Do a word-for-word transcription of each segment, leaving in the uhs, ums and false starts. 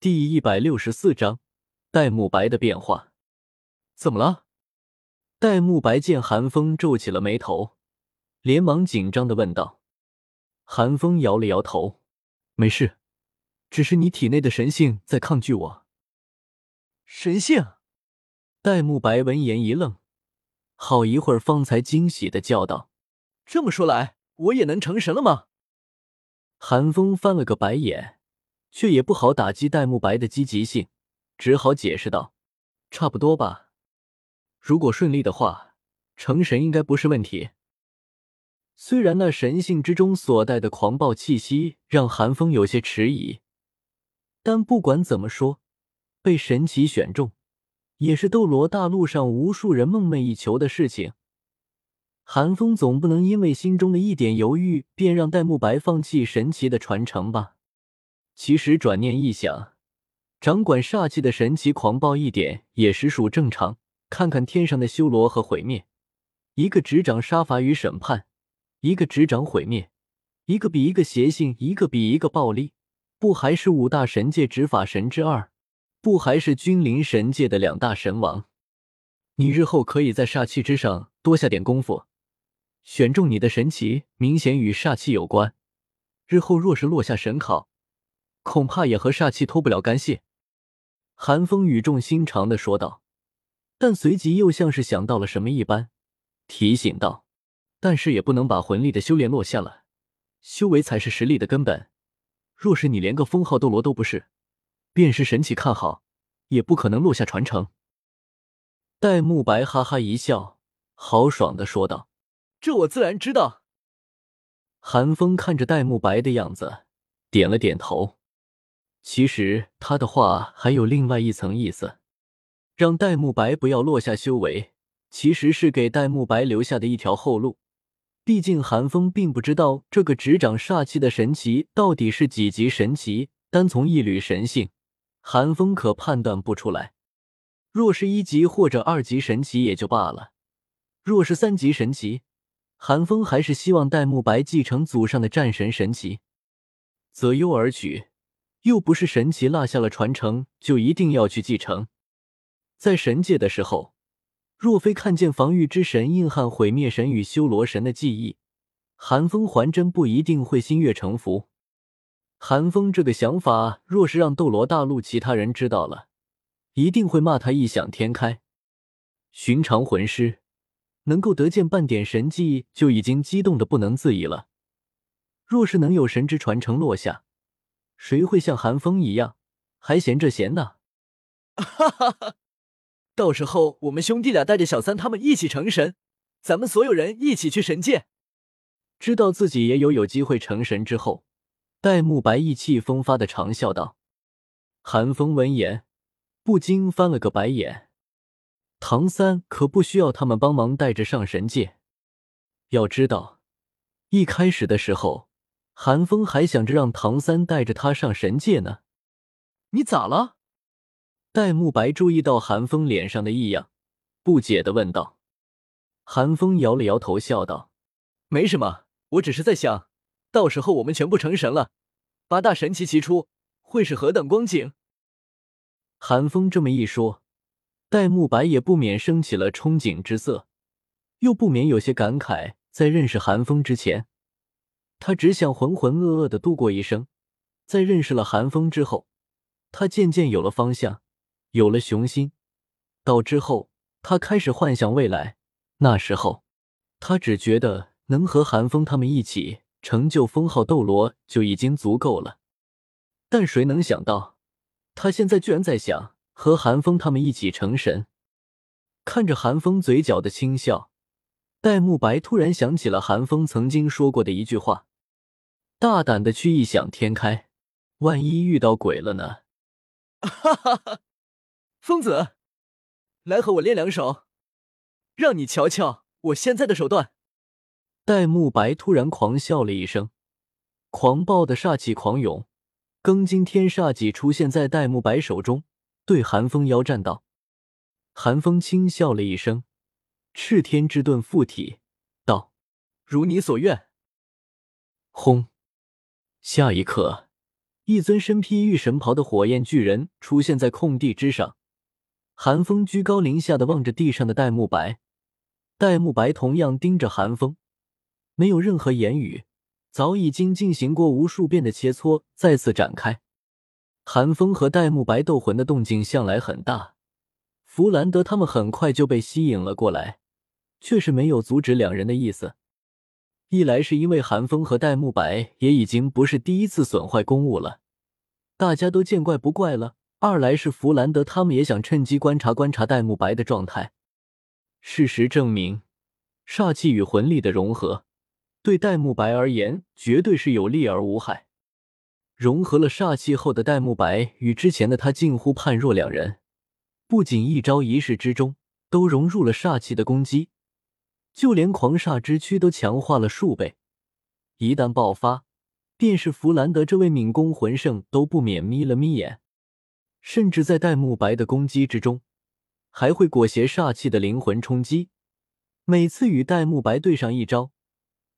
第一百六十四章戴沐白的变化。怎么了？戴沐白见韩风皱起了眉头，连忙紧张地问道。韩风摇了摇头，没事，只是你体内的神性在抗拒我。神性？戴沐白闻言一愣，好一会儿方才惊喜地叫道，这么说来我也能成神了吗？韩风翻了个白眼，却也不好打击戴沐白的积极性，只好解释道，差不多吧，如果顺利的话，成神应该不是问题。虽然那神性之中所带的狂暴气息让韩风有些迟疑，但不管怎么说，被神奇选中也是斗罗大陆上无数人梦寐以求的事情。韩风总不能因为心中的一点犹豫便让戴沐白放弃神奇的传承吧。其实转念一想，掌管煞气的神奇狂暴一点也实属正常。看看天上的修罗和毁灭，一个执掌杀伐与审判，一个执掌毁灭，一个比一个邪性，一个比一个暴力，不还是五大神界执法神之二，不还是君临神界的两大神王。你日后可以在煞气之上多下点功夫，选中你的神奇明显与煞气有关，日后若是落下神考，恐怕也和煞气脱不了干系。韩风语重心长地说道，但随即又像是想到了什么一般，提醒道，但是也不能把魂力的修炼落下了，修为才是实力的根本，若是你连个封号斗罗都不是，便是神奇看好，也不可能落下传承。戴沐白哈哈一笑，豪爽地说道，这我自然知道。韩风看着戴沐白的样子，点了点头。其实他的话还有另外一层意思，让戴沐白不要落下修为，其实是给戴沐白留下的一条后路。毕竟韩风并不知道这个执掌煞气的神奇到底是几级神奇，单从一缕神性，韩风可判断不出来。若是一级或者二级神奇也就罢了，若是三级神奇，韩风还是希望戴沐白继承祖上的战神神奇，择优而取。又不是神奇落下了传承就一定要去继承。在神界的时候，若非看见防御之神硬汉毁灭神与修罗神的记忆，韩风还真不一定会心悦诚服。韩风这个想法若是让斗罗大陆其他人知道了，一定会骂他异想天开。寻常魂师能够得见半点神迹就已经激动得不能自已了，若是能有神之传承落下，谁会像韩风一样还嫌这嫌呢？哈哈哈！到时候我们兄弟俩带着小三他们一起成神，咱们所有人一起去神界。知道自己也有有机会成神之后，戴沐白意气风发的长笑道。韩风闻言不禁翻了个白眼，唐三可不需要他们帮忙带着上神界。要知道一开始的时候，韩风还想着让唐三带着他上神界呢。你咋了？戴沐白注意到韩风脸上的异样，不解地问道。韩风摇了摇头笑道，没什么，我只是在想，到时候我们全部成神了，八大神奇齐出，会是何等光景。韩风这么一说，戴沐白也不免升起了憧憬之色，又不免有些感慨。在认识韩风之前，他只想浑浑噩噩地度过一生，在认识了韩风之后，他渐渐有了方向，有了雄心。到之后他开始幻想未来，那时候他只觉得能和韩风他们一起成就封号斗罗就已经足够了。但谁能想到，他现在居然在想和韩风他们一起成神。看着韩风嘴角的轻笑，戴沐白突然想起了韩风曾经说过的一句话，大胆的去异想天开，万一遇到鬼了呢？哈哈哈！疯子，来和我练两手，让你瞧瞧我现在的手段。戴沐白突然狂笑了一声，狂暴的煞气狂涌，庚金天煞戟出现在戴沐白手中，对韩风腰战道。韩风轻笑了一声，赤天之盾附体道，如你所愿。轰！下一刻，一尊身披玉神袍的火焰巨人出现在空地之上，韩风居高临下的望着地上的戴沐白，戴沐白同样盯着韩风，没有任何言语，早已经进行过无数遍的切磋再次展开。韩风和戴沐白斗魂的动静向来很大，弗兰德他们很快就被吸引了过来，却是没有阻止两人的意思。一来是因为韩风和戴沐白也已经不是第一次损坏公物了，大家都见怪不怪了；二来是弗兰德他们也想趁机观察观察戴沐白的状态。事实证明，煞气与魂力的融合对戴沐白而言绝对是有利而无害。融合了煞气后的戴沐白与之前的他近乎判若两人，不仅一招一式之中都融入了煞气的攻击，就连狂煞之躯都强化了数倍，一旦爆发，便是弗兰德这位敏攻魂圣都不免眯了眯眼。甚至在戴沐白的攻击之中，还会裹挟煞气的灵魂冲击。每次与戴沐白对上一招，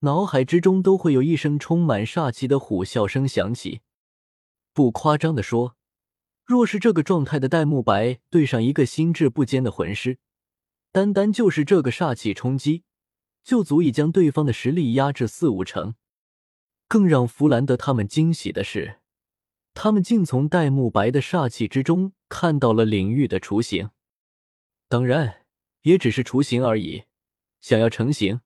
脑海之中都会有一声充满煞气的虎啸声响起。不夸张地说，若是这个状态的戴沐白对上一个心智不坚的魂师，单单就是这个煞气冲击，就足以将对方的实力压制四五成。更让弗兰德他们惊喜的是，他们竟从戴沐白的煞气之中看到了领域的雏形。当然，也只是雏形而已，想要成型，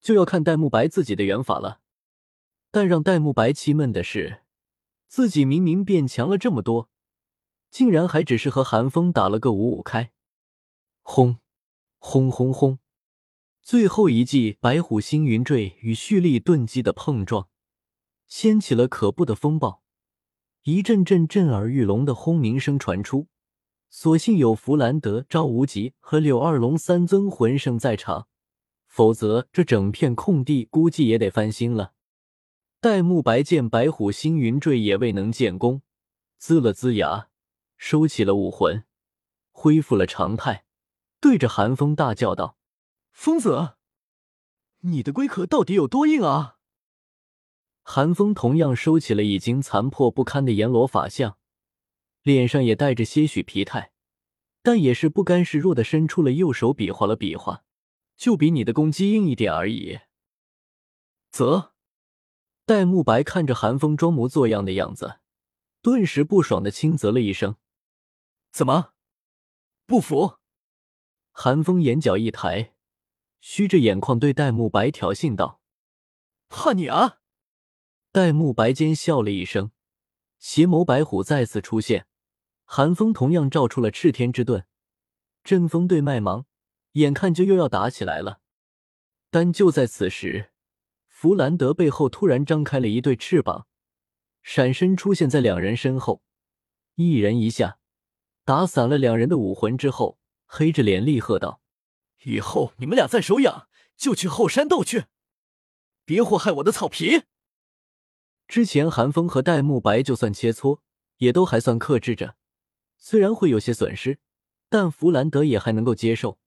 就要看戴沐白自己的缘法了。但让戴沐白气闷的是，自己明明变强了这么多，竟然还只是和寒风打了个五五开。轰！轰轰轰！最后一记白虎星云坠与蓄力钝击的碰撞，掀起了可怖的风暴。一阵阵震耳欲聋的轰鸣声传出，所幸有弗兰德、赵无极和柳二龙三尊魂圣在场，否则这整片空地估计也得翻新了。戴沐白见白虎星云坠也未能建功，呲了呲牙，收起了武魂，恢复了常态。对着寒风大叫道：“疯子，你的龟壳到底有多硬啊？”寒风同样收起了已经残破不堪的阎罗法相，脸上也带着些许疲态，但也是不甘示弱的伸出了右手比划了比划：“就比你的攻击硬一点而已。”啧，戴沐白看着寒风装模作样的样子，顿时不爽的轻啧了一声：“怎么，不服？”韩风眼角一抬，虚着眼眶对戴沐白挑衅道：“怕你啊！”戴沐白尖笑了一声，邪眸白虎再次出现，韩风同样照出了炽天之盾，阵风对麦芒，眼看就又要打起来了。但就在此时，弗兰德背后突然张开了一对翅膀，闪身出现在两人身后，一人一下打散了两人的武魂之后，黑着脸厉喝道：“以后你们俩再手痒，就去后山斗去，别祸害我的草皮。”之前韩风和戴沐白就算切磋，也都还算克制着，虽然会有些损失，但弗兰德也还能够接受。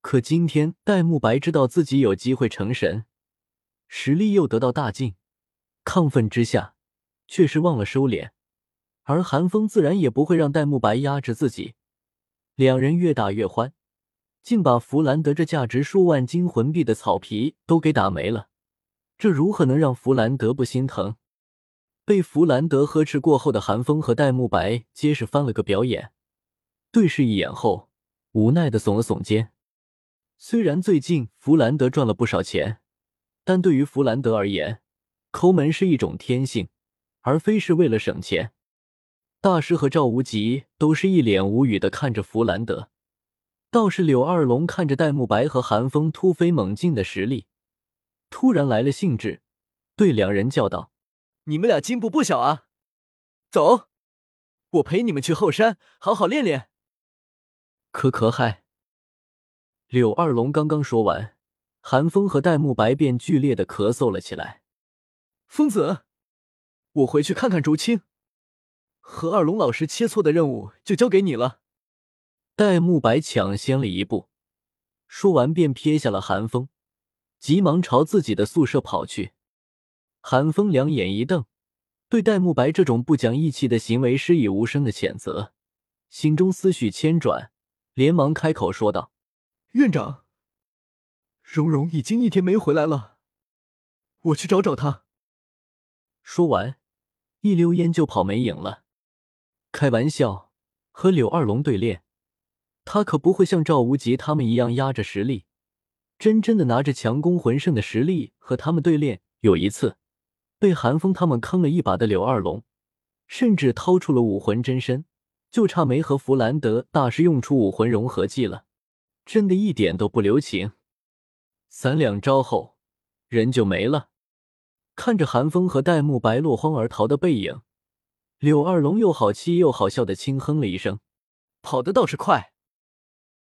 可今天戴沐白知道自己有机会成神，实力又得到大进，亢奋之下却是忘了收敛，而韩风自然也不会让戴沐白压制自己。两人越打越欢，竟把弗兰德这价值数万金魂币的草皮都给打没了，这如何能让弗兰德不心疼？被弗兰德呵斥过后的韩风和戴沐白皆是翻了个表演，对视一眼后无奈的耸了耸肩。虽然最近弗兰德赚了不少钱，但对于弗兰德而言，抠门是一种天性，而非是为了省钱。大师和赵无极都是一脸无语地看着弗兰德，倒是柳二龙看着戴沐白和韩风突飞猛进的实力，突然来了兴致，对两人叫道：“你们俩进步不小啊，走，我陪你们去后山好好练练。”可可嗨！柳二龙刚刚说完，韩风和戴沐白便剧烈地咳嗽了起来。“疯子，我回去看看竹青。和二龙老师切磋的任务就交给你了。”戴沐白抢先了一步，说完便撇下了韩风，急忙朝自己的宿舍跑去。韩风两眼一瞪，对戴沐白这种不讲义气的行为施以无声的谴责，心中思绪千转，连忙开口说道：“院长，蓉蓉已经一天没回来了，我去找找她。”说完，一溜烟就跑没影了。开玩笑，和柳二龙对练，他可不会像赵无极他们一样压着实力，真正的拿着强攻魂圣的实力和他们对练。有一次，被韩风他们坑了一把的柳二龙，甚至掏出了武魂真身，就差没和弗兰德大师用出武魂融合技了，真的一点都不留情。三两招后，人就没了。看着韩风和戴沐白落荒而逃的背影，柳二龙又好气又好笑的轻哼了一声：“跑得倒是快。”